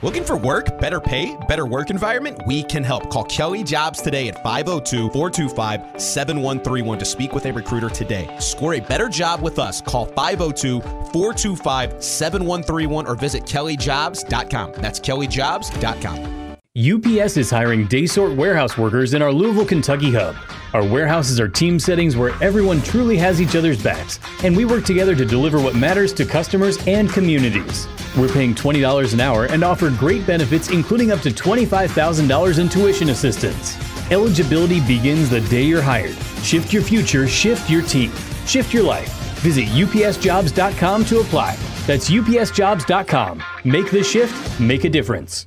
Looking for work, better pay, better work environment? We can help. Call Kelly Jobs today at 502-425-7131 to speak with a recruiter today. Score a better job with us. Call 502-425-7131 or visit kellyjobs.com. That's kellyjobs.com. UPS is hiring day sort warehouse workers in our Louisville, Kentucky hub. Our warehouses are team settings where everyone truly has each other's backs, and we work together to deliver what matters to customers and communities. We're paying $20 an hour and offer great benefits, including up to $25,000 in tuition assistance. Eligibility begins the day you're hired. Shift your future, shift your team, shift your life. Visit upsjobs.com to apply. That's upsjobs.com. Make the shift, make a difference.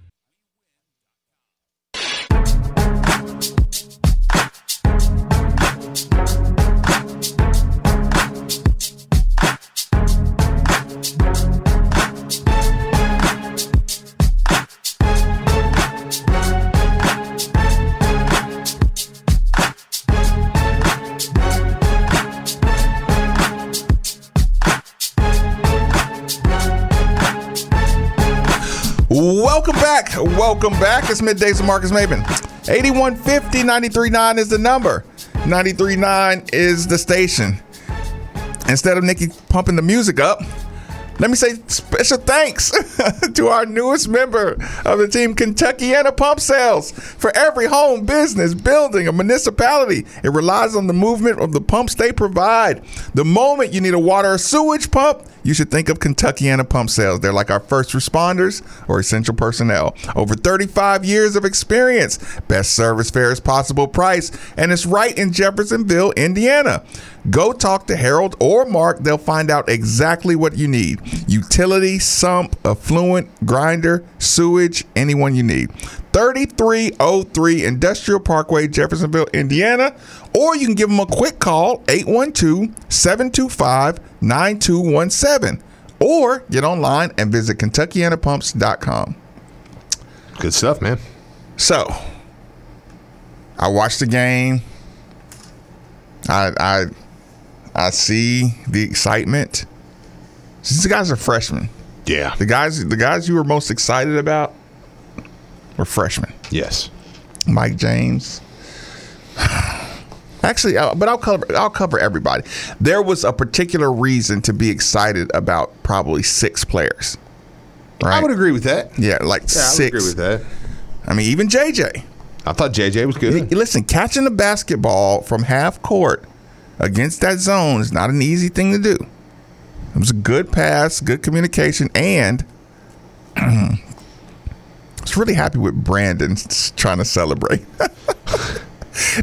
Welcome back. It's Middays with Marcus Mabin. 8150 93.9 is the number. 93.9 is the station. Instead of Nikki pumping the music up, let me say special thanks to our newest member of the team, Kentuckiana Pump Sales. For every home, business, building, or municipality, it relies on the movement of the pumps they provide. The moment you need a water or sewage pump, you should think of Kentuckiana Pump Sales. They're like our first responders or essential personnel. Over 35 years of experience, best service, fairest possible price, and it's right in Jeffersonville, Indiana. Go talk to Harold or Mark. They'll find out exactly what you need. Utility, sump, affluent, grinder, sewage, anyone you need. 3303 Industrial Parkway, Jeffersonville, Indiana. Or you can give them a quick call, 812-725-9217. Or get online and visit KentuckianaPumps.com. Good stuff, man. So, I watched the game. I see the excitement. These guys are freshmen. Yeah. The guys you were most excited about were freshmen. Yes. Mike James. Actually, but I'll cover everybody. There was a particular reason to be excited about probably six players. Right? I would agree with that. Yeah, six. I would agree with that. I mean, even JJ. I thought JJ was good. Listen, catching the basketball from half court against that zone is not an easy thing to do. It was a good pass, good communication, and I was really happy with Brandon trying to celebrate.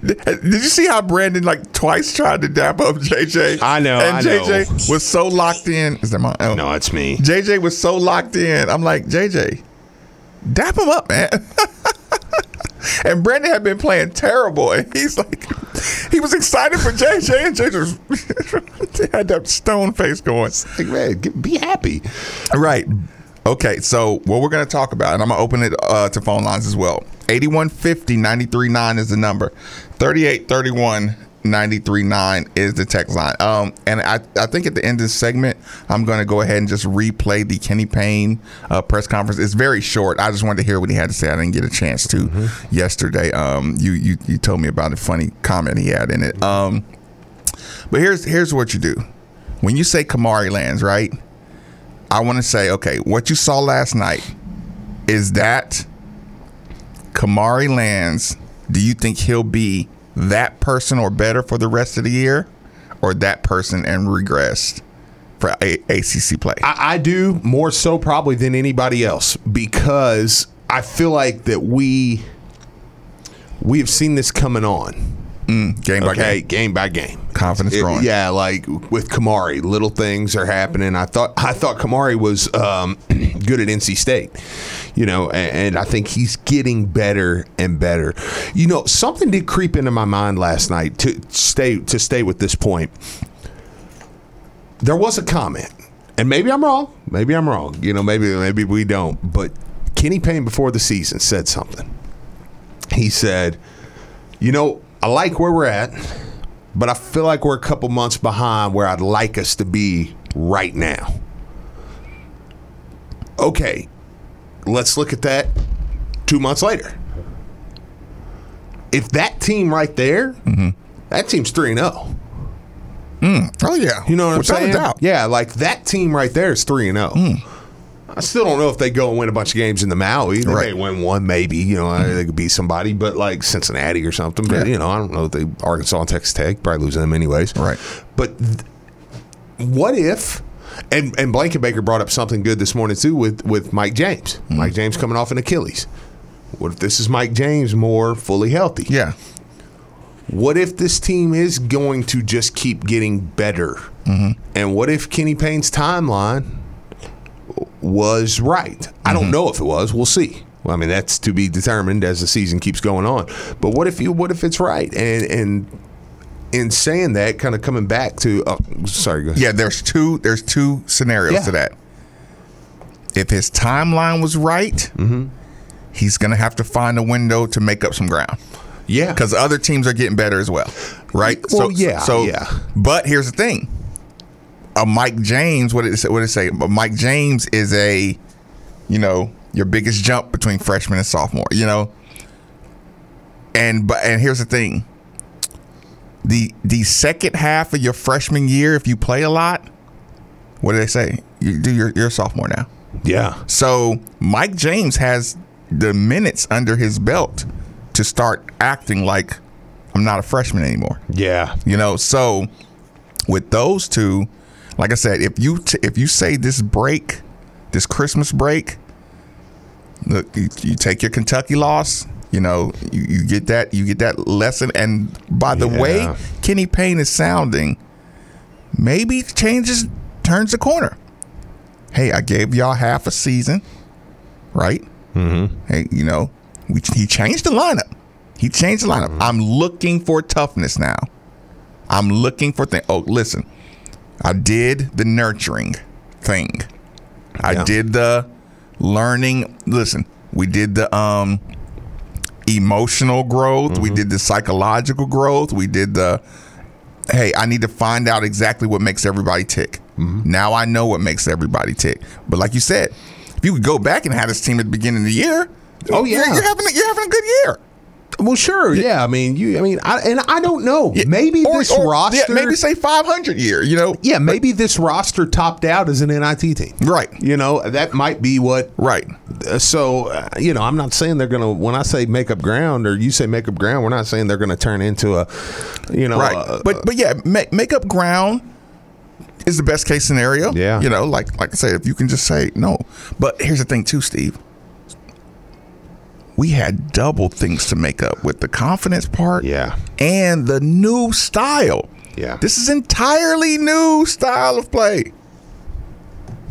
Did you see how Brandon twice tried to dap up JJ? I know. And JJ was so locked in. Is that my? Oh. No, it's me. JJ was so locked in. I'm like, JJ, dap him up, man. And Brandon had been playing terrible, and he was excited for JJ, and JJ had that stone face going. It's man, be happy. Right. Okay, so what we're going to talk about, and I'm going to open it to phone lines as well. 8150-939 is the number. 3831-939 is the text line. And I think at the end of this segment, I'm going to go ahead and just replay the Kenny Payne press conference. It's very short. I just wanted to hear what he had to say. I didn't get a chance to yesterday. You told me about a funny comment he had in it. But here's what you do. When you say Kamari Lance, right, I want to say, okay, what you saw last night, is that Kamari Lance? Do you think he'll be that person or better for the rest of the year, or that person and regressed ACC play? I do, more so probably than anybody else, because I feel like that we have seen this coming on. Game by game. Confidence growing. Yeah, like with Kamari, little things are happening. I thought Kamari was good at NC State, you know, and I think he's getting better and better. You know, something did creep into my mind last night to stay with this point. There was a comment, and maybe I'm wrong. You know, maybe we don't. But Kenny Payne before the season said something. He said, you know, I like where we're at, but I feel like we're a couple months behind where I'd like us to be right now. Okay, let's look at that 2 months later. If that team right there, that team's 3-0. Oh, yeah. You know what I'm saying? Without a doubt. Yeah, like that team right there is 3-0. I still don't know if they go and win a bunch of games in the Maui. They may win one, maybe. You know, they could beat somebody, but like Cincinnati or something. But, you know, I don't know if Arkansas and Texas Tech, probably lose them anyways. Right. But what if, and Blankenbaker brought up something good this morning, too, with Mike James. Mike James coming off an Achilles. What if this is Mike James more fully healthy? Yeah. What if this team is going to just keep getting better? And what if Kenny Payne's timeline was right? I don't know if it was. We'll see. Well, I mean, that's to be determined as the season keeps going on. But what if it's right? And in saying that, kind of coming back to go ahead. Yeah, there's two scenarios to that. If his timeline was right, he's going to have to find a window to make up some ground. Yeah. Because other teams are getting better as well. Right? Well, So, but here's the thing. A Mike James, what did it say? Mike James is your biggest jump between freshman and sophomore, you know. And here's the thing. The second half of your freshman year, if you play a lot, what do they say? You're a sophomore now. Yeah. So Mike James has the minutes under his belt to start acting like I'm not a freshman anymore. Yeah. You know, so with those two, like I said, if you say this break, this Christmas break, look, you take your Kentucky loss, you know, you get that lesson. And by the way Kenny Payne is sounding, maybe turns the corner. Hey, I gave y'all half a season, right? Hey, you know, he changed the lineup. I'm looking for toughness now. I'm looking for things. Oh, listen. I did the nurturing thing. I did the learning. Listen, we did the emotional growth. We did the psychological growth. We did the, hey, I need to find out exactly what makes everybody tick. Now I know what makes everybody tick. But like you said, if you could go back and have this team at the beginning of the year, you're having a good year. Well, sure, yeah. I don't know. Yeah. Maybe this roster, maybe say 500 year. You know, yeah. Maybe this roster topped out as an NIT team, right? You know, that might be what, right? So, you know, I'm not saying they're gonna. When I say make up ground, or you say make up ground, we're not saying they're gonna turn into a, you know, right? But yeah, make up ground is the best case scenario. Yeah, you know, like I said, if you can just say no. But here's the thing, too, Steve. We had double things to make up with the confidence part and the new style. Yeah. This is entirely new style of play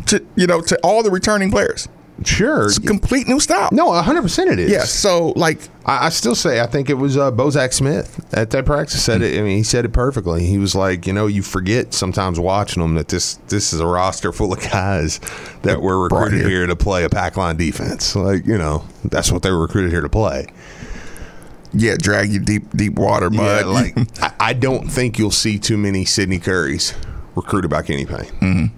to all the returning players. Sure. It's a complete new style. No, 100% it is. Yeah, so, like, I still say I think it was Bozak Smith at that practice said it. I mean, he said it perfectly. He was like, you know, you forget sometimes watching them that this is a roster full of guys that were recruited here to play a pack line defense. Like, you know, that's what they were recruited here to play. Yeah, drag you deep water, mud. Yeah, like, I don't think you'll see too many Sydney Currys recruited by Kenny Payne.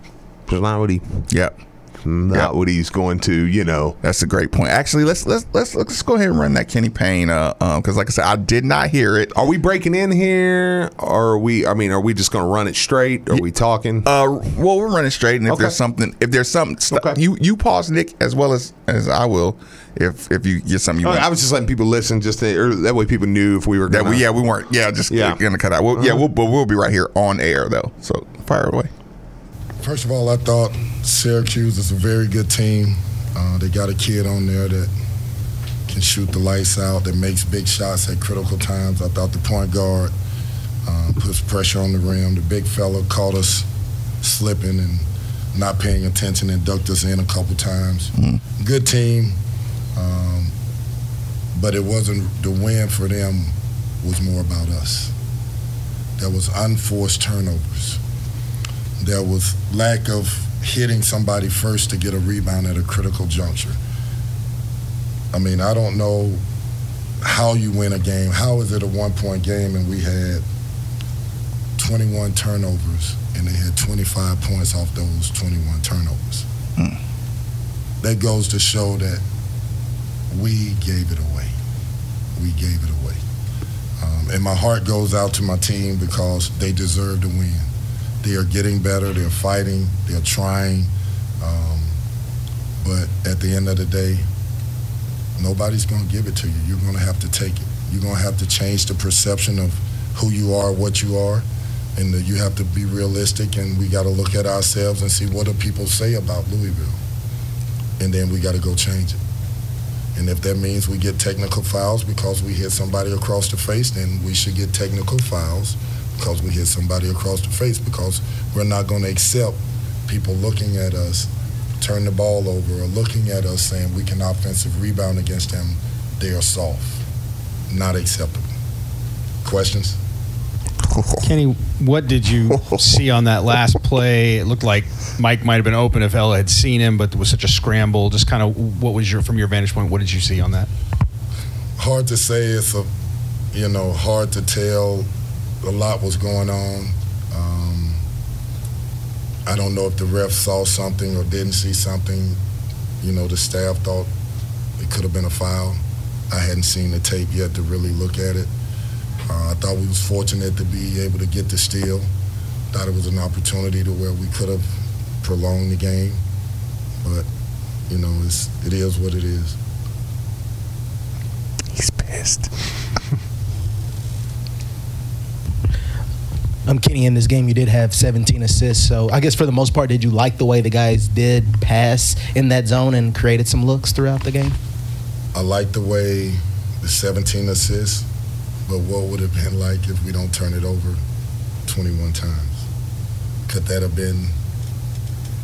Because not what he. Yep. Not what he's going to, you know. That's a great point. Actually, let's go ahead and run that Kenny Payne, because like I said, I did not hear it. Are we breaking in here? Or are we just going to run it straight? Are we talking? Well, we're running straight, and if there's something, you pause, Nick, as well as I will. If you get something, I was just letting people listen, just or that way people knew if we were going to. Yeah, we weren't. Yeah, just going to cut out. But we'll be right here on air though. So fire away. First of all, I thought Syracuse is a very good team. They got a kid on there that can shoot the lights out, that makes big shots at critical times. I thought the point guard puts pressure on the rim. The big fella caught us slipping and not paying attention and ducked us in a couple times. Mm-hmm. Good team, but it wasn't the win for them. Was more about us. There was unforced turnovers. There was lack of hitting somebody first to get a rebound at a critical juncture. I mean, I don't know how you win a game. How is it a one-point game and we had 21 turnovers and they had 25 points off those 21 turnovers? Mm. That goes to show that we gave it away. We gave it away. And my heart goes out to my team because they deserve to win. They are getting better. They're fighting. They're trying. But at the end of the day, nobody's going to give it to you. You're going to have to take it. You're going to have to change the perception of who you are, what you are, and you have to be realistic, and we got to look at ourselves and see what do people say about Louisville. And then we got to go change it. And if that means we get technical fouls because we hit somebody across the face, then we should get technical fouls because we hit somebody across the face, because we're not going to accept people looking at us, turn the ball over, or looking at us saying we can offensive rebound against them. They are soft. Not acceptable. Questions? Kenny, what did you see on that last play? It looked like Mike might have been open if Ella had seen him, but it was such a scramble. Just kind of what was your, from your vantage point, what did you see on that? Hard to say. It's a, you know, hard to tell. A lot was going on. I don't know if the ref saw something or didn't see something. You know, the staff thought it could have been a foul. I hadn't seen the tape yet to really look at it. I thought we was fortunate to be able to get the steal. Thought it was an opportunity to where we could have prolonged the game. But, you know, it is what it is. He's pissed. Kenny, in this game you did have 17 assists. So I guess for the most part, did you like the way the guys did pass in that zone and created some looks throughout the game? I liked the way the 17 assists. But what would it have been like if we don't turn it over 21 times? Could that have been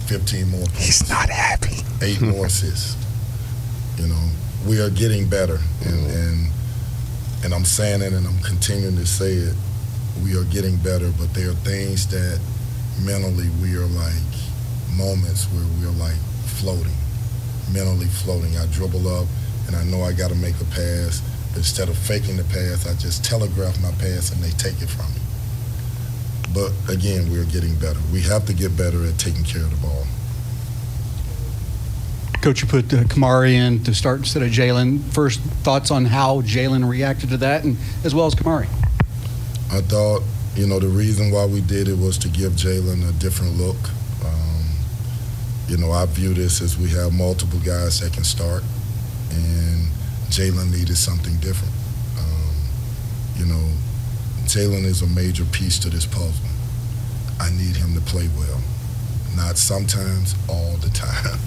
15 more points? He's not happy. 8 more assists. You know, we are getting better. And I'm saying it and I'm continuing to say it. We are getting better, but there are things that mentally we are like moments where we are like floating, mentally floating. I dribble up and I know I got to make a pass. Instead of faking the pass, I just telegraph my pass and they take it from me. But again, we're getting better. We have to get better at taking care of the ball. Coach, you put Kamari in to start instead of Jalen. First thoughts on how Jalen reacted to that, and as well as Kamari? I thought, you know, the reason why we did it was to give Jalen a different look. You know, I view this as we have multiple guys that can start, and Jalen needed something different. You know, Jalen is a major piece to this puzzle. I need him to play well. Not sometimes, all the time.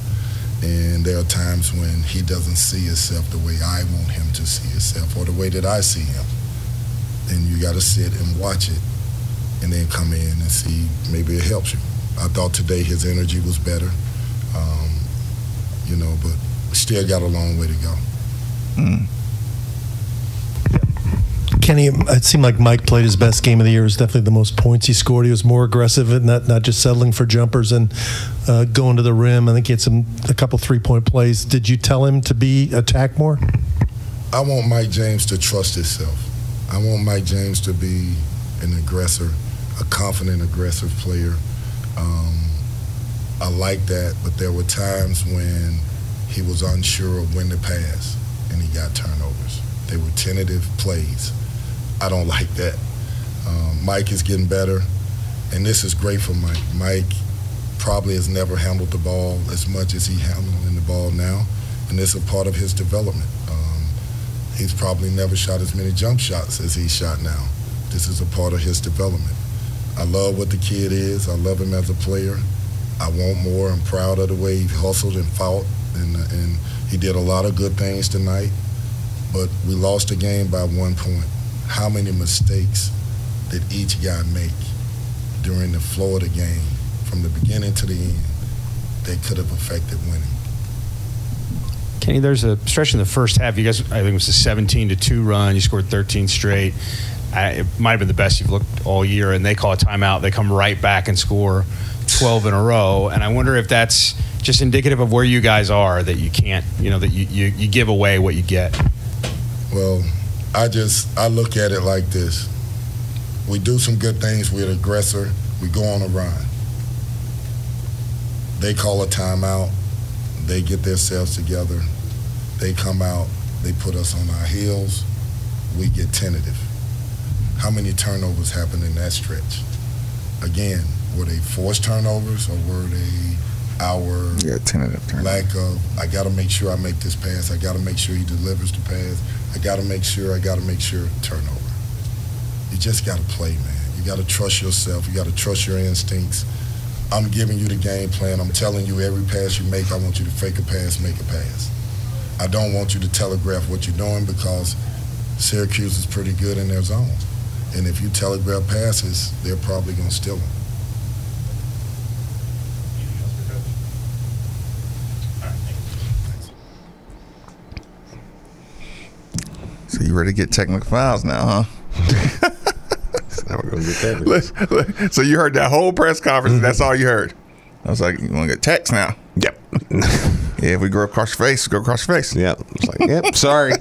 And there are times when he doesn't see himself the way I want him to see himself or the way that I see him. And you got to sit and watch it and then come in and see maybe it helps you. I thought today his energy was better, you know, but still got a long way to go. Mm. Kenny, it seemed like Mike played his best game of the year. It was definitely the most points he scored. He was more aggressive and not just settling for jumpers and going to the rim. I think he had a couple three-point plays. Did you tell him to attack more? I want Mike James to trust himself. I want Mike James to be an aggressor, a confident, aggressive player. I like that, but there were times when he was unsure of when to pass. And he got turnovers. They were tentative plays. I don't like that. Mike is getting better, and this is great for Mike. Mike probably has never handled the ball as much as he handling the ball now, and this is a part of his development. He's probably never shot as many jump shots as he's shot now. This is a part of his development. I love what the kid is. I love him as a player. I want more. I'm proud of the way he hustled and fought, and he did a lot of good things tonight. But we lost the game by 1 point. How many mistakes did each guy make during the flow of the game, from the beginning to the end, that could have affected winning? Kenny, there's a stretch in the first half. You guys, I think it was a 17-2 run. You scored 13 straight. It might have been the best you've looked all year, and they call a timeout. They come right back and score 12 in a row, and I wonder if that's just indicative of where you guys are, that you can't, you know, that you give away what you get. Well, I look at it like this. We do some good things. We're an aggressor. We go on a run. They call a timeout. They get themselves together. They come out. They put us on our heels. We get tentative. How many turnovers happened in that stretch? Again, were they forced turnovers, or were they our tentative turnovers? Lack of, I got to make sure I make this pass. I got to make sure he delivers the pass. I got to make sure, turnover. You just got to play, man. You got to trust yourself. You got to trust your instincts. I'm giving you the game plan. I'm telling you every pass you make, I want you to fake a pass, make a pass. I don't want you to telegraph what you're doing, because Syracuse is pretty good in their zone. And if you telegraph passes, they're probably going to steal them. So you ready to get technical fouls now, huh? So you heard that whole press conference, and that's all you heard. I was like, you want to get text now? Yep. Yeah, if we go across your face, go across your face. Yep. It's like, yep, sorry.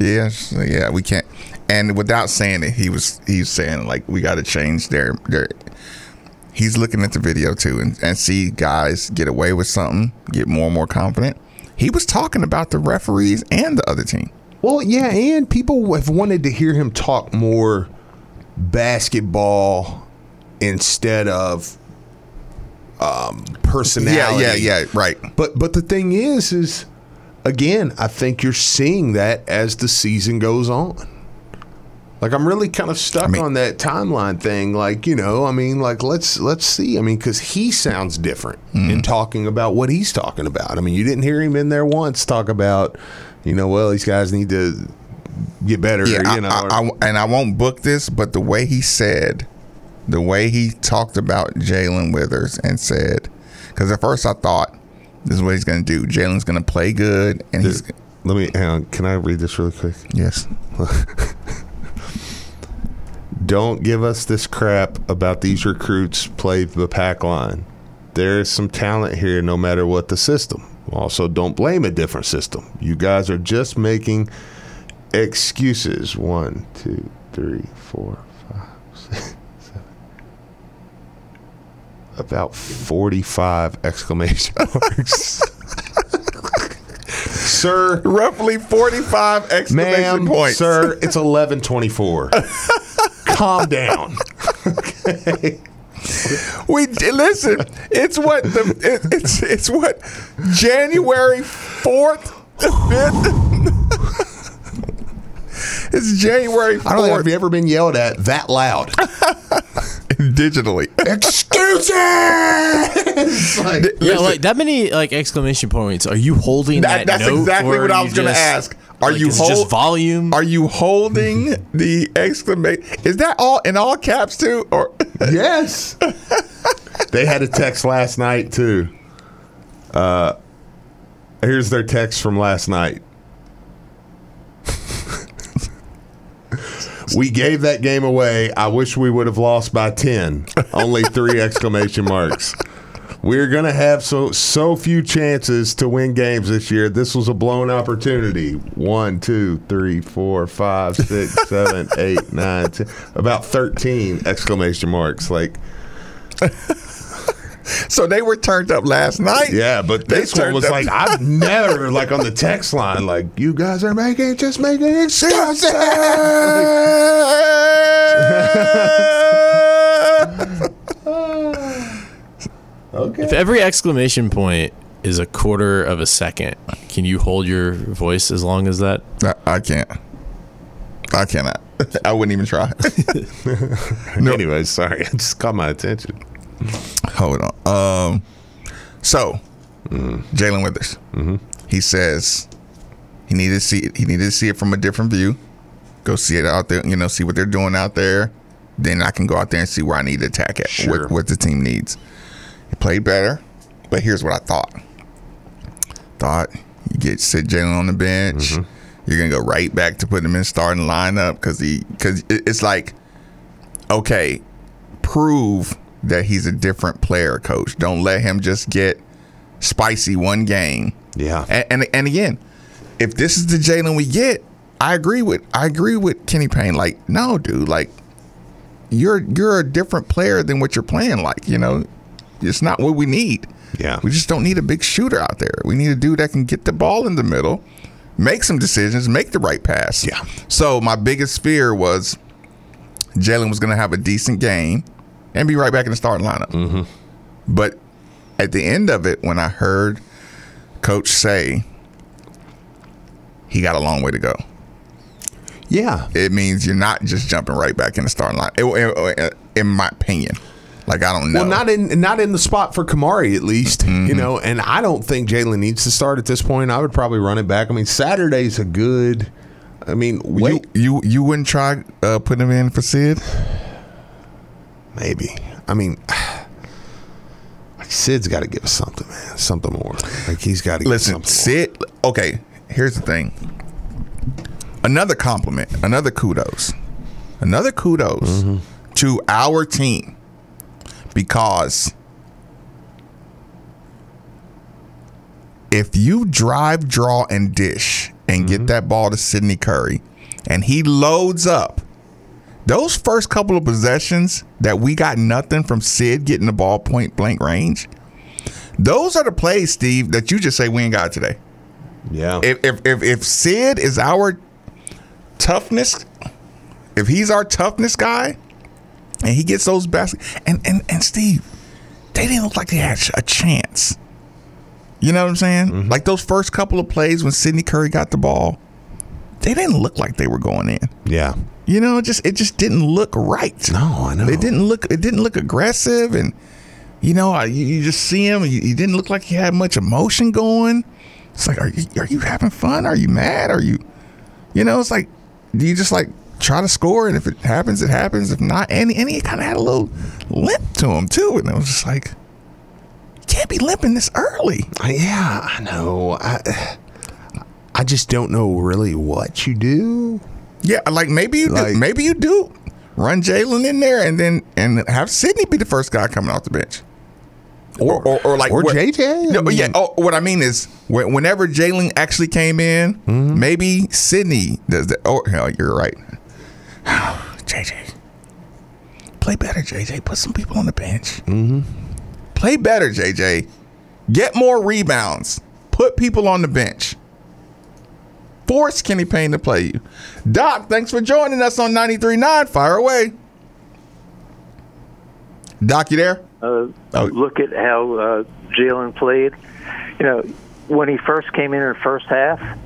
Yeah, we can't. And without saying it, he was saying, like, we got to change their – he's looking at the video, too, and see guys get away with something, get more and more confident. He was talking about the referees and the other team. Well, yeah, and people have wanted to hear him talk more basketball instead of personality. Yeah, right. But the thing is, again, I think you're seeing that as the season goes on. Like, I'm really kind of stuck on that timeline thing. Like, you know, I mean, like, let's see. I mean, because he sounds different in talking about what he's talking about. I mean, you didn't hear him in there once talk about, you know, well, these guys need to get better. Yeah, you know, I won't book this, but the way he said, the way he talked about Jalen Withers and said, because at first I thought this is what he's going to do. Jalen's going to play good, and he's. Let me hang on. Can I read this really quick? Yes. Don't give us this crap about these recruits play the pack line. There is some talent here no matter what the system. Also, don't blame a different system. You guys are just making excuses. 1, 2, 3, 4, 5, 6, 7. About 45 exclamation marks. Sir. Roughly 45 exclamation points. Sir, it's 11:24. Calm down. Okay. We listen. It's what January 4th to 5th. It's January 4th. I don't think I've ever been yelled at that loud. Digitally. Excuses. Like, yeah, like that many like exclamation points. Are you holding that note? That's exactly what I was going to ask. Are like you just volume? Are you holding the exclamation? Is that all in all caps too? Or yes. They had a text last night too. Here's their text from last night. We gave that game away. I wish we would have lost by 10. Only 3 exclamation marks. We're going to have so few chances to win games this year. This was a blown opportunity. 1, 2, 3, 4, 5, 6, 7, 8, 9, 10. About 13 exclamation marks. Like, so they were turned up last night. Yeah, but this one was like, I've never, like on the text line, like, you guys are making excuses. Okay. If every exclamation point is a quarter of a second, can you hold your voice as long as that? I can't. I cannot. I wouldn't even try. No. Anyway, sorry. It just caught my attention. Hold on. So Jalen Withers, he says he needed to see it. He needed to see it from a different view. Go see it out there, you know, see what they're doing out there. Then I can go out there and see where I need to attack at, what the team needs. He played better, but here's what I thought. You get sit Jalen on the bench. You're going to go right back to putting him in starting lineup because it's like, okay, prove that he's a different player, coach. Don't let him just get spicy one game. Yeah. And again, if this is the Jalen we get, I agree with Kenny Payne. Like, no, dude, like you're a different player than what you're playing like, you know. It's not what we need. Yeah. We just don't need a big shooter out there. We need a dude that can get the ball in the middle, make some decisions, make the right pass. Yeah. So my biggest fear was Jalen was going to have a decent game and be right back in the starting lineup. But at the end of it, when I heard Coach say he got a long way to go. Yeah. It means you're not just jumping right back in the starting lineup, in my opinion. Like, I don't know. Well, not in the spot for Kamari, at least, you know. And I don't think Jalen needs to start at this point. I would probably run it back. I mean, Saturday's a good. I mean, you wouldn't try putting him in for Sid? Maybe. I mean, like Sid's got to give us something, man. Something more. Like he's got to give something. Listen, Sid. More. Okay, here's the thing. Another compliment. Another kudos. To our team. Because if you drive, draw, and dish and get that ball to Sydney Curry and he loads up, those first couple of possessions that we got nothing from Sid getting the ball point blank range, those are the plays, Steve, that you just say we ain't got today. Yeah. If Sid is our toughness, if he's our toughness guy, and he gets those baskets. And Steve, they didn't look like they had a chance. You know what I'm saying? Like those first couple of plays when Sydney Curry got the ball, they didn't look like they were going in. Yeah. You know, it just didn't look right. No, I know. It didn't look aggressive, and you know, you just see him. He didn't look like he had much emotion going. It's like, are you having fun? Are you mad? You know, it's like, do you just like try to score, and if it happens, it happens. If not, and he kind of had a little limp to him too, and it was just like, you can't be limping this early. Yeah, I know. I just don't know really what you do. Yeah, like maybe you do run Jalen in there, and have Sydney be the first guy coming off the bench, or JJ. No, yeah. Oh, what I mean is, whenever Jalen actually came in, maybe Sydney does that. Oh, hell, you're right. JJ, play better, JJ. Put some people on the bench. Play better, JJ. Get more rebounds. Put people on the bench. Force Kenny Payne to play you. Doc, thanks for joining us on 93.9. Fire away. Doc, you there? Look at how Jalen played. You know, when he first came in the first half,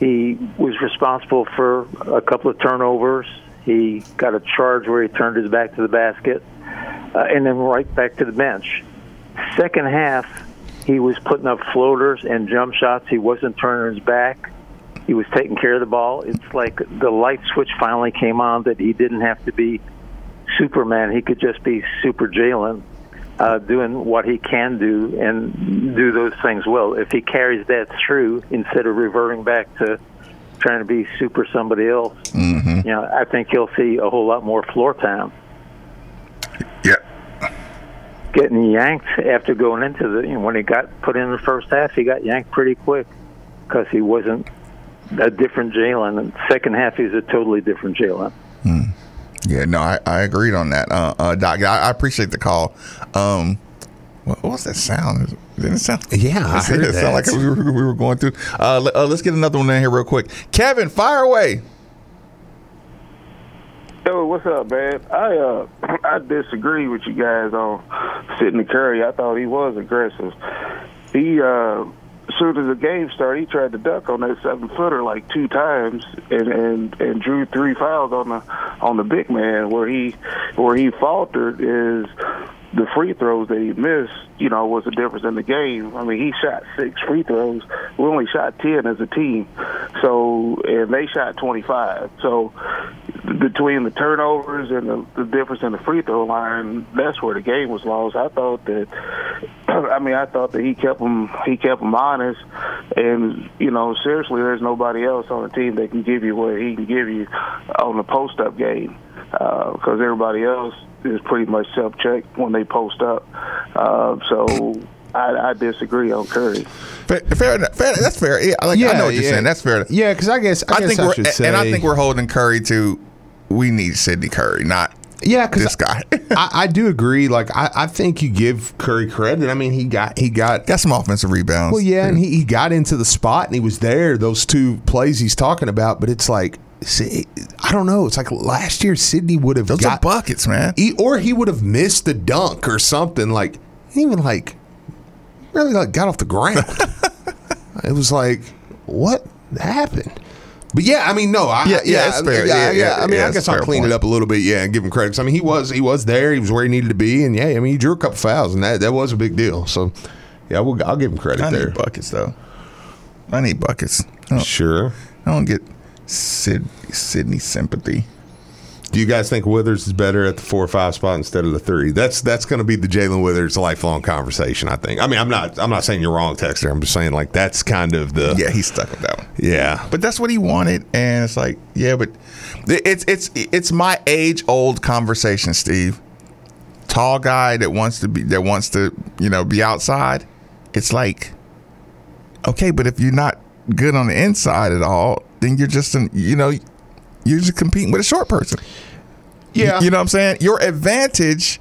he was responsible for a couple of turnovers. He got a charge where he turned his back to the basket, and then right back to the bench. Second half, he was putting up floaters and jump shots. He wasn't turning his back. He was taking care of the ball. It's like the light switch finally came on that he didn't have to be Superman. He could just be Super Jalen, doing what he can do and do those things well. If he carries that through instead of reverting back to trying to be super somebody else, you know, I think he'll see a whole lot more floor time. Yeah. Getting yanked after going into when he got put in the first half, he got yanked pretty quick because he wasn't a different Jalen. And second half, he's a totally different Jalen. Yeah, no, I agreed on that, Doc. I appreciate the call. What was that sound? Didn't it sound? Yeah, I heard that. It sounded like we were going through. Let's get another one in here real quick. Kevin, fire away. Yo, what's up, man? I disagree with you guys on Sydney Curry. I thought he was aggressive. He soon as the game started, he tried to duck on that 7-footer like 2 times, and drew 3 fouls on the big man. Where he faltered is the free throws that he missed, you know, was the difference in the game. I mean, he shot 6 free throws. We only shot 10 as a team. So, and they shot 25. So, between the turnovers and the difference in the free throw line, that's where the game was lost. I thought that, he kept them. He kept them honest, and you know, seriously, there's nobody else on the team that can give you what he can give you on the post-up game, because everybody else is pretty much self-checked when they post up. So I disagree on Curry. Fair, that's fair. Yeah, I know what you're saying. That's fair. Yeah, because I think we're holding Curry to, we need Sydney Curry, not this guy. I do agree. Like I think you give Curry credit. I mean, he got some offensive rebounds. Well, yeah, and he got into the spot and he was there. Those 2 plays he's talking about, but it's like, see, I don't know. It's like last year Sydney would have got buckets, man. He would have missed the dunk or something. Like even like really like got off the ground. It was like, what happened? But yeah, I mean, no, it's fair. I guess I'll clean it up a little bit, and give him credit. Because I mean, he was there, he was where he needed to be, and I mean, he drew a couple fouls, and that was a big deal. So, yeah, I'll give him credit there. I need buckets though. I need buckets. Sure. I don't get Sydney sympathy. Do you guys think Withers is better at the 4 or 5 spot instead of the 3? That's going to be the Jalen Withers lifelong conversation, I think. I mean, I'm not saying you're wrong, Texter. I'm just saying like that's kind of the he's stuck with that one. Yeah, but that's what he wanted, and it's like but it's my age old conversation, Steve. Tall guy that wants to be outside. It's like, okay, but if you're not good on the inside at all, then you're just you're just competing with a short person. Yeah. You know what I'm saying? Your advantage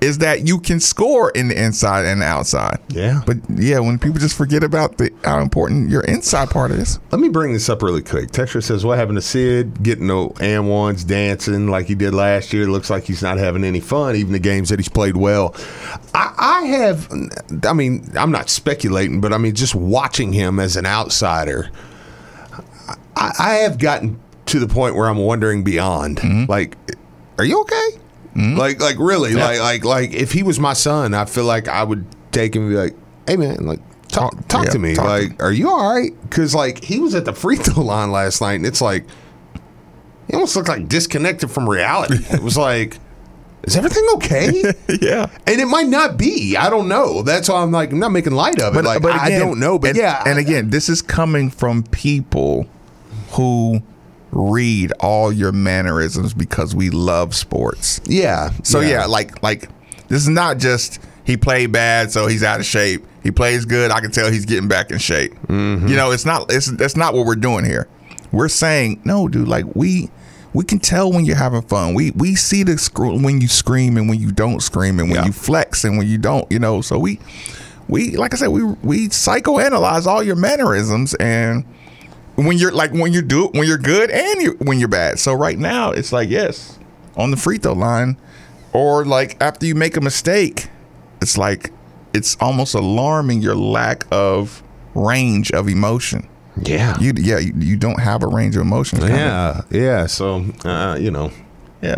is that you can score in the inside and the outside. Yeah. But, yeah, when people just forget about how important your inside part is. Let me bring this up really quick. Texter says, what happened to Sid? Getting no and ones, dancing like he did last year. Looks like he's not having any fun, even the games that he's played well. I'm not speculating, but, I mean, just watching him as an outsider, I have gotten – to the point where I'm wondering beyond, like, are you okay? Mm-hmm. Like really, yeah. like if he was my son, I feel like I would take him and be like, hey man, like talk to me, are you all right? Because like he was at the free throw line last night, and it's like he almost looked like disconnected from reality. It was like, is everything okay? Yeah, and it might not be. I don't know. That's why I'm like, I'm not making light of it. But, like, but again, I don't know. But this is coming from people who read all your mannerisms because we love sports. Yeah. So like this is not just he played bad, so he's out of shape. He plays good, I can tell he's getting back in shape. Mm-hmm. You know, that's not what we're doing here. We're saying, no, dude, like we can tell when you're having fun. We see the when you scream and when you don't scream and when you flex and when you don't. You know, so we like I said, we psychoanalyze all your mannerisms and. When you're good and when you're bad. So right now it's like on the free throw line, or like after you make a mistake, it's like it's almost alarming your lack of range of emotion. Yeah, you don't have a range of emotion. Yeah. So it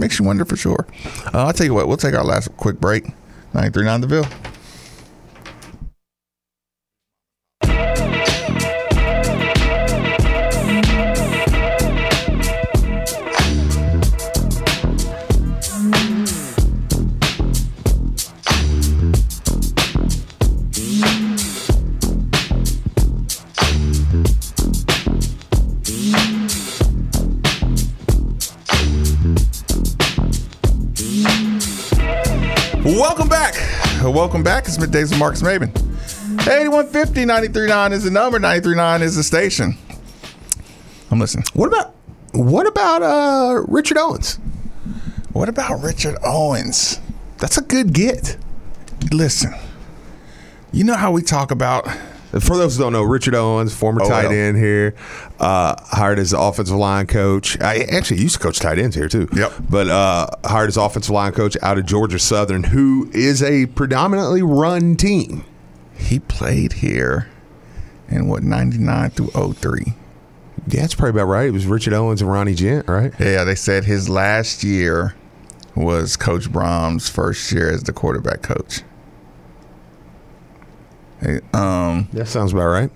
makes you wonder for sure. I'll tell you what, we'll take our last quick break. 93.9 The Ville. Welcome back. It's Middays with Marcus Mabin. 8150 93.9 is the number. 93.9 is the station. I'm listening. What about Richard Owens? What about Richard Owens? That's a good get. Listen, you know how we talk about. For those who don't know, Richard Owens, former tight end here, hired as the offensive line coach. I actually used to coach tight ends here, too. Yep. But hired as offensive line coach out of Georgia Southern, who is a predominantly run team. He played here in, 99 through 03. Yeah, that's probably about right. It was Richard Owens and Ronnie Gent, right? Yeah, they said his last year was Coach Brom's first year as the quarterback coach. That sounds about right.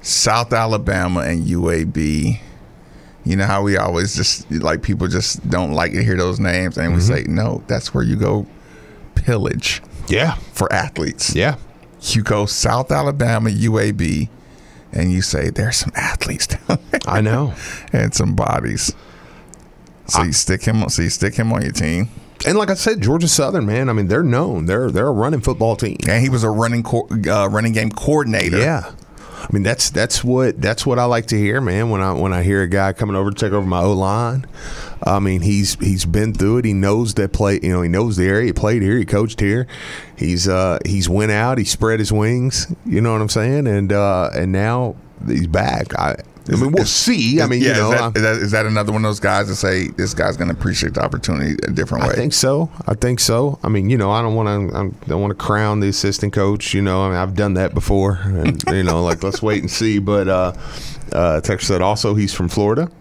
South Alabama and UAB. You know how we always just, like, people just don't like to hear those names, and we say, no, that's where you go pillage. Yeah. For athletes. Yeah. You go South Alabama, UAB, and you say, there's some athletes down there. I know. And some bodies. So you stick him on your team. And like I said, Georgia Southern, man, I mean, they're known. They're a running football team. And he was a running game coordinator. Yeah. I mean, that's what I like to hear, man. When I hear a guy coming over to take over my O line, I mean, he's been through it. He knows that play. You know, he knows the area. He played here. He coached here. He's went out. He spread his wings. You know what I'm saying? And now he's back. We'll see. I mean, yeah, you know, is that another one of those guys that say this guy's going to appreciate the opportunity a different way? I think so. I mean, you know, I don't want to crown the assistant coach. You know, I mean, I've done that before, and you know, like, let's wait and see. But Texas said also he's from Florida,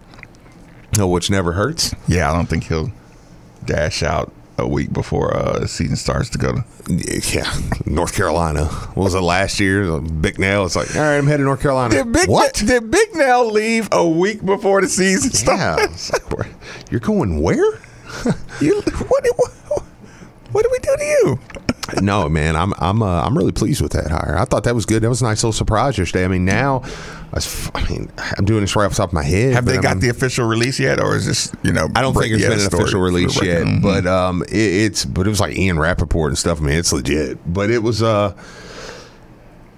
which never hurts. Yeah, I don't think he'll dash out a week before the season starts to go to North Carolina. What was it last year? Big Nail. It's like, all right, I'm headed to North Carolina. Did Big Nail leave a week before the season starts? Yeah. You're going where? What did we do to you? No, man, I'm really pleased with that hire. I thought that was good. That was a nice little surprise yesterday. I mean, now, I'm doing this right off the top of my head. Have they got the official release yet, or is this, you know? I don't think it's been an official release yet, but it was like Ian Rappaport and stuff. I mean, it's legit, but it was I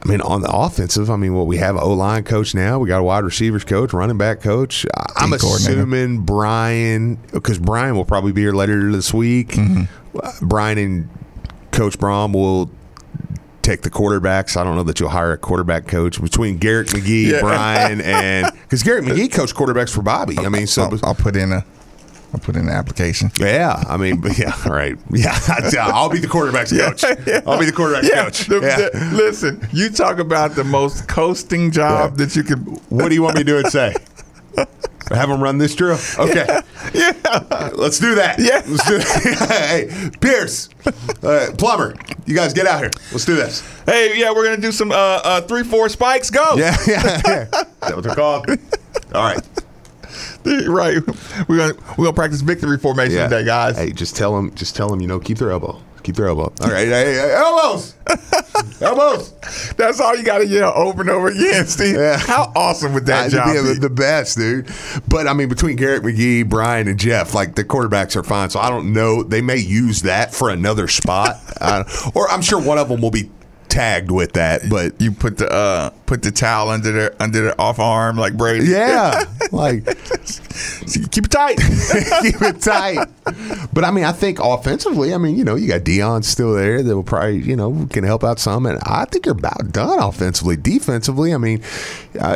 mean, on the offensive, I mean, well, we have an O-line coach now. We got a wide receivers coach, running back coach. I'm assuming Brian, because Brian will probably be here later this week. Mm-hmm. Brian and Coach Brom will take the quarterbacks. I don't know that you'll hire a quarterback coach between Garrett McGee, Brian, and because Garrett McGee coached quarterbacks for Bobby. I mean, so I'll put in a. I'll put in the application. Yeah, I mean, yeah, all right. Yeah, I'll be the quarterback's coach. Yeah. I'll be the quarterback's coach. Listen, you talk about the most coasting job that you could. What do you want me to do and say? Have them run this drill? Okay. Yeah. Let's do that. Yeah. Let's do that. Hey, Pierce, Plumber, you guys get out here. Let's do this. Hey, yeah, we're going to do some 3-4 spikes. Go. Yeah. Is that what they're called? All right. Right, we're gonna practice victory formation today, guys. Hey, just tell them, you know, keep their elbow. All right, hey, elbows. That's all you gotta yell over and over again, Steve. Yeah. How awesome would that job be? The best, dude. But I mean, between Garrett McGee, Brian, and Jeff, like, the quarterbacks are fine. So I don't know. They may use that for another spot, or I'm sure one of them will be tagged with that, but you put the towel under their off arm like Brady. Yeah, like keep it tight. But I mean, I think offensively, I mean, you know, you got Deion still there that will probably, you know, can help out some, and I think you're about done offensively. Defensively, I mean,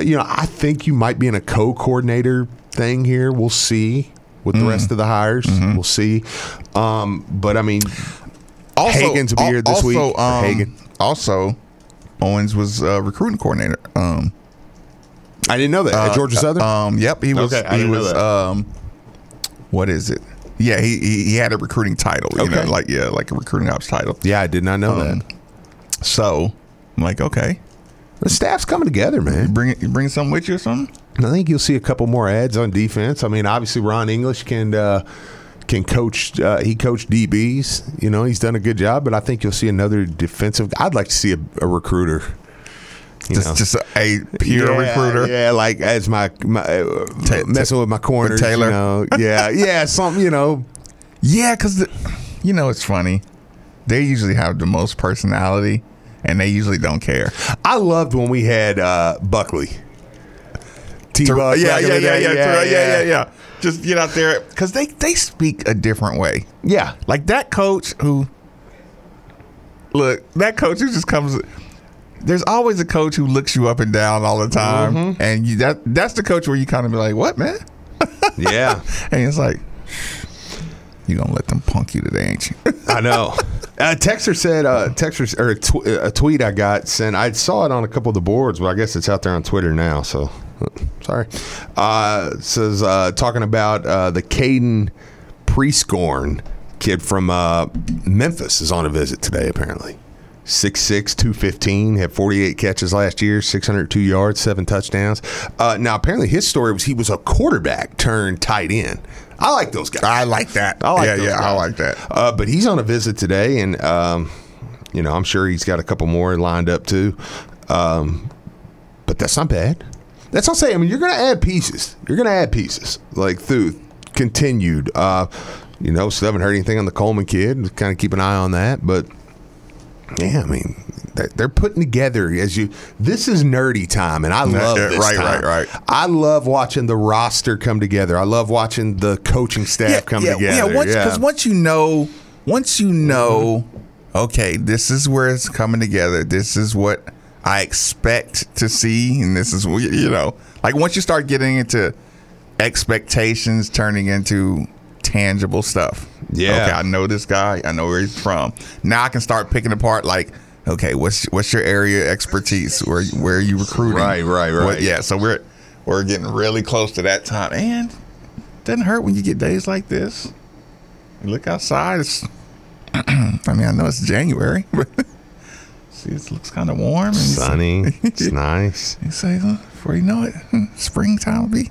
you know, I think you might be in a co-coordinator thing here. We'll see with the rest of the hires. Mm-hmm. We'll see, but I mean, also, Hagan's will be here this week. Hagan. Also, Owens was recruiting coordinator. I didn't know that at Georgia Southern. Yep, he was. Okay, what is it? Yeah, he had a recruiting title. You know, like a recruiting ops title. Yeah, I did not know that. So I'm like, okay, the staff's coming together, man. You bring something with you or something? I think you'll see a couple more ads on defense. I mean, obviously, Ron English can. Can coach. He coached DBs. You know, he's done a good job. But I think you'll see another defensive. I'd like to see a recruiter. Just a pure recruiter. Yeah, like as my messing with my corners. With Taylor. You know? Yeah, something. You know. Yeah, because you know, it's funny. They usually have the most personality, and they usually don't care. I loved when we had Buckley. T-Buck. Yeah. Just get out there, because they speak a different way. Yeah. Like that coach who just comes. There's always a coach who looks you up and down all the time. Mm-hmm. And that's the coach where you kind of be like, what, man? Yeah. And it's like, you going to let them punk you today, ain't you? I know. A tweet I got sent. I saw it on a couple of the boards, but I guess it's out there on Twitter now, so. Sorry. It says, talking about the Caden Prescorn Kid from Memphis is on a visit today, apparently. 6'6", 215, had 48 catches last year, 602 yards, 7 touchdowns. Now, apparently his story was he was a quarterback turned tight end. I like those guys. I like that. I like those guys. I like that. But he's on a visit today, and, you know, I'm sure he's got a couple more lined up too. But that's not bad. That's what I'm saying. I mean, you're going to add pieces. You're going to add pieces, like through continued. You know, so I haven't heard anything on the Coleman kid. Kind of keep an eye on that. But, yeah, I mean, they're putting together as you – this is nerdy time, and I love this time. Right. I love watching the roster come together. I love watching the coaching staff come together. Because once you know, okay, this is where it's coming together. This is what I expect to see, and this is – you know, like once you start getting into expectations turning into – tangible stuff. Yeah. Okay, I know this guy. I know where he's from. Now I can start picking apart, like, okay, what's your area expertise? Where are you recruiting? Right. What, so we're getting really close to that time. And it doesn't hurt when you get days like this. You look outside. It's, I mean, I know it's January, but see, it looks kind of warm. And sunny. It's nice. You say, before you know it, springtime will be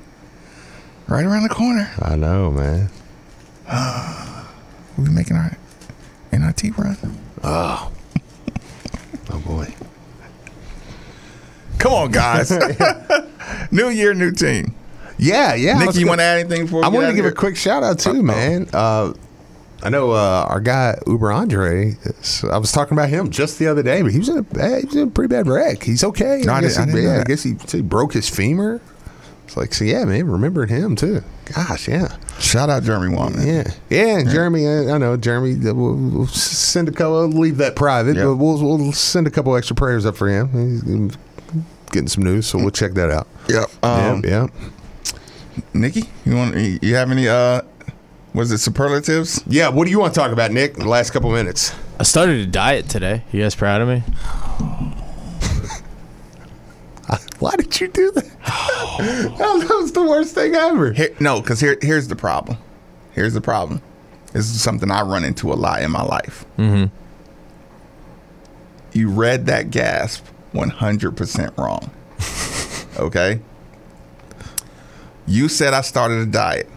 right around the corner. I know, man. We'll be making our NIT run. Oh. Oh, boy. Come on, guys. New year, new team. Yeah. Nick, you want to add anything for? I wanted to give a quick shout-out, too, man. I know our guy, Uber Andre, I was talking about him just the other day, but he was in a pretty bad wreck. He's okay. I guess he broke his femur. It's like, so yeah, man, remembering him, too. Gosh, yeah. Shout out Jeremy Wallman. Yeah, Jeremy, I know, Jeremy, we'll send a couple, leave that private, but we'll send a couple extra prayers up for him. He's getting some news, so we'll check that out. Yep. Nikki, you have any, was it superlatives? Yeah, what do you want to talk about, Nick, in the last couple minutes? I started a diet today. You guys proud of me? Why did you do that? That was the worst thing ever. Here's the problem. This is something I run into a lot in my life. Mm-hmm. You read that gasp 100% wrong. Okay? You said I started a diet.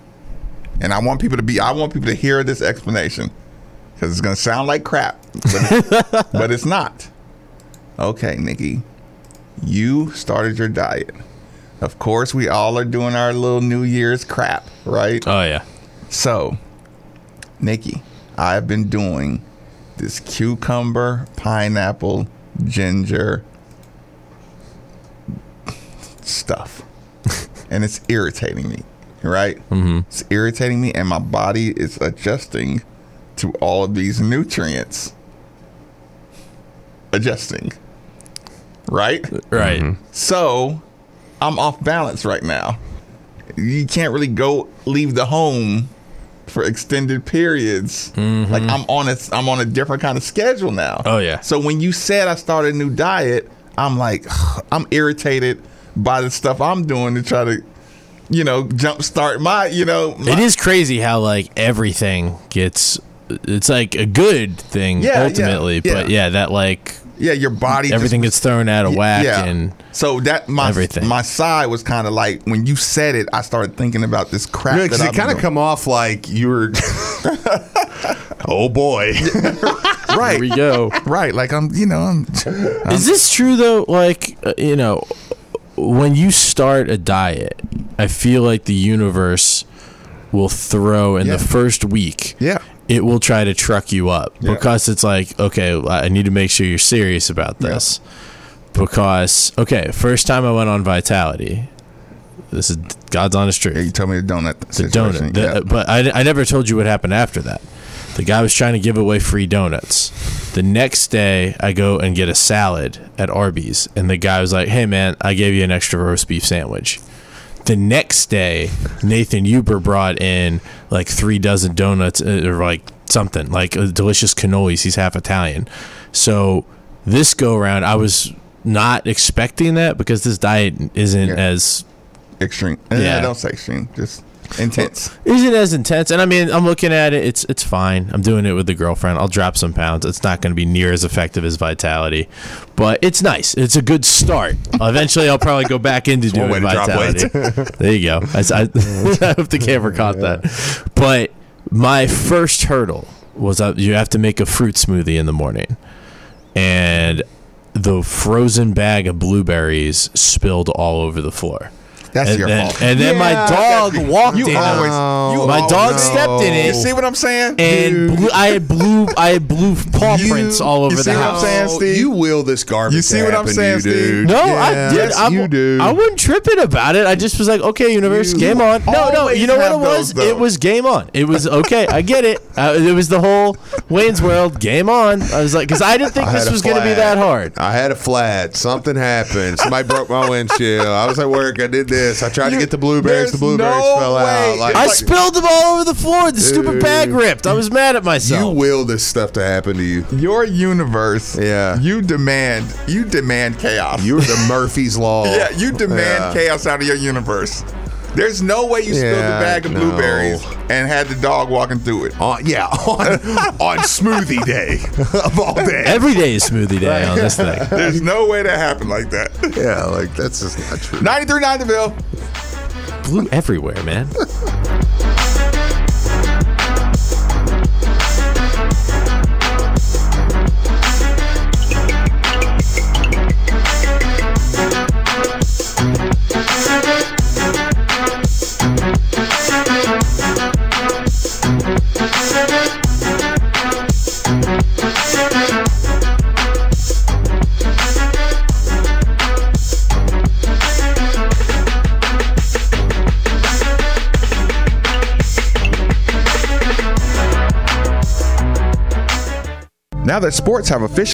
And I want people to hear this explanation. Because it's going to sound like crap. But it's not. Okay, Nikki. You started your diet. Of course, we all are doing our little New Year's crap, right? Oh, yeah. So, Nikki, I've been doing this cucumber, pineapple, ginger stuff. And it's irritating me, right? Mm-hmm. It's irritating me, and my body is adjusting to all of these nutrients. Right? Mm-hmm. So, I'm off balance right now. You can't really leave the home for extended periods. Mm-hmm. Like, I'm on a different kind of schedule now. Oh, yeah. So, when you said I started a new diet, I'm like, I'm irritated by the stuff I'm doing to try to, you know, jumpstart my, you know. It is crazy how, like, everything gets, it's like a good thing, ultimately. Your body. Everything gets thrown out of whack. Yeah. And so that my side was kind of like, when you said it, I started thinking about this crap. Because it kind of come off like you were, oh boy. Right. Here we go. Right. Like Is this true though? Like, you know, when you start a diet, I feel like the universe will throw in the first week. Yeah. It will try to truck you up because it's like, okay, I need to make sure you're serious about this because, okay, first time I went on Vitality, this is God's honest truth. Yeah, you told me the donut situation. The donut. Yeah. But I never told you what happened after that. The guy was trying to give away free donuts. The next day, I go and get a salad at Arby's, and the guy was like, hey, man, I gave you an extra roast beef sandwich. The next day, Nathan Huber brought in like 3 dozen donuts or like something, like delicious cannolis. He's half Italian. So this go around, I was not expecting that because this diet isn't as extreme. Yeah, don't say extreme. Just Intense. Is it as intense? And I mean, I'm looking at it. It's fine. I'm doing it with the girlfriend. I'll drop some pounds. It's not going to be near as effective as Vitality, but it's nice. It's a good start. Eventually, I'll probably go back into doing Vitality. There you go. I hope the camera caught that. But my first hurdle was you have to make a fruit smoothie in the morning, and the frozen bag of blueberries spilled all over the floor. That's your fault. And then my dog walked in. My dog stepped in it. You see what I'm saying? And I had blue paw prints all over the house. You see what I'm saying, Steve? You will this garbage. You see what I'm saying, Steve? No, yeah, I did. Yes, you do. I wasn't tripping about it. I just was like, okay, universe, game on. No, you know what it was? It was game on. It was okay. I get it. It was the whole Wayne's World game on. I was like, because I didn't think this was going to be that hard. I had a flat. Something happened. Somebody broke my windshield. I was at work. I did this. I tried to get the blueberries. The blueberries fell out. I spilled them all over the floor. The stupid bag ripped. I was mad at myself. You will this stuff to happen to you. Your universe. Yeah. You demand chaos. You're the Murphy's Law. Yeah. You demand chaos out of your universe. There's no way you spilled a bag of blueberries and had the dog walking through it. On smoothie day of all day. Every day is smoothie day on this thing. There's no way that happened like that. Yeah, like that's just not true. 93.9 DeVille. Blue everywhere, man. Now that sports have officially...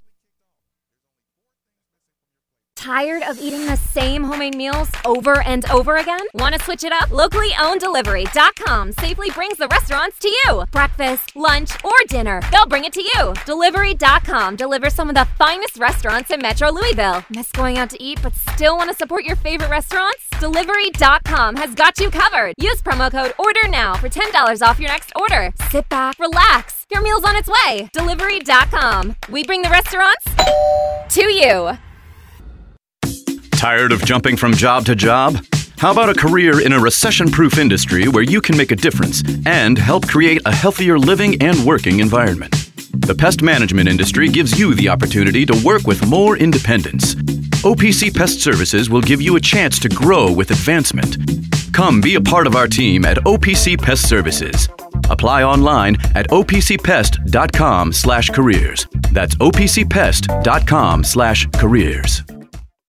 Tired of eating the same homemade meals over and over again? Want to switch it up? Locally owned Delivery.com safely brings the restaurants to you. Breakfast, lunch, or dinner. They'll bring it to you. Delivery.com delivers some of the finest restaurants in Metro Louisville. Miss going out to eat but still want to support your favorite restaurants? Delivery.com has got you covered. Use promo code ORDERNOW for $10 off your next order. Sit back, relax. Your meal's on its way. Delivery.com. We bring the restaurants to you. Tired of jumping from job to job? How about a career in a recession-proof industry where you can make a difference and help create a healthier living and working environment? The pest management industry gives you the opportunity to work with more independence. OPC Pest Services will give you a chance to grow with advancement. Come be a part of our team at OPC Pest Services. Apply online at opcpest.com/careers. That's opcpest.com/careers.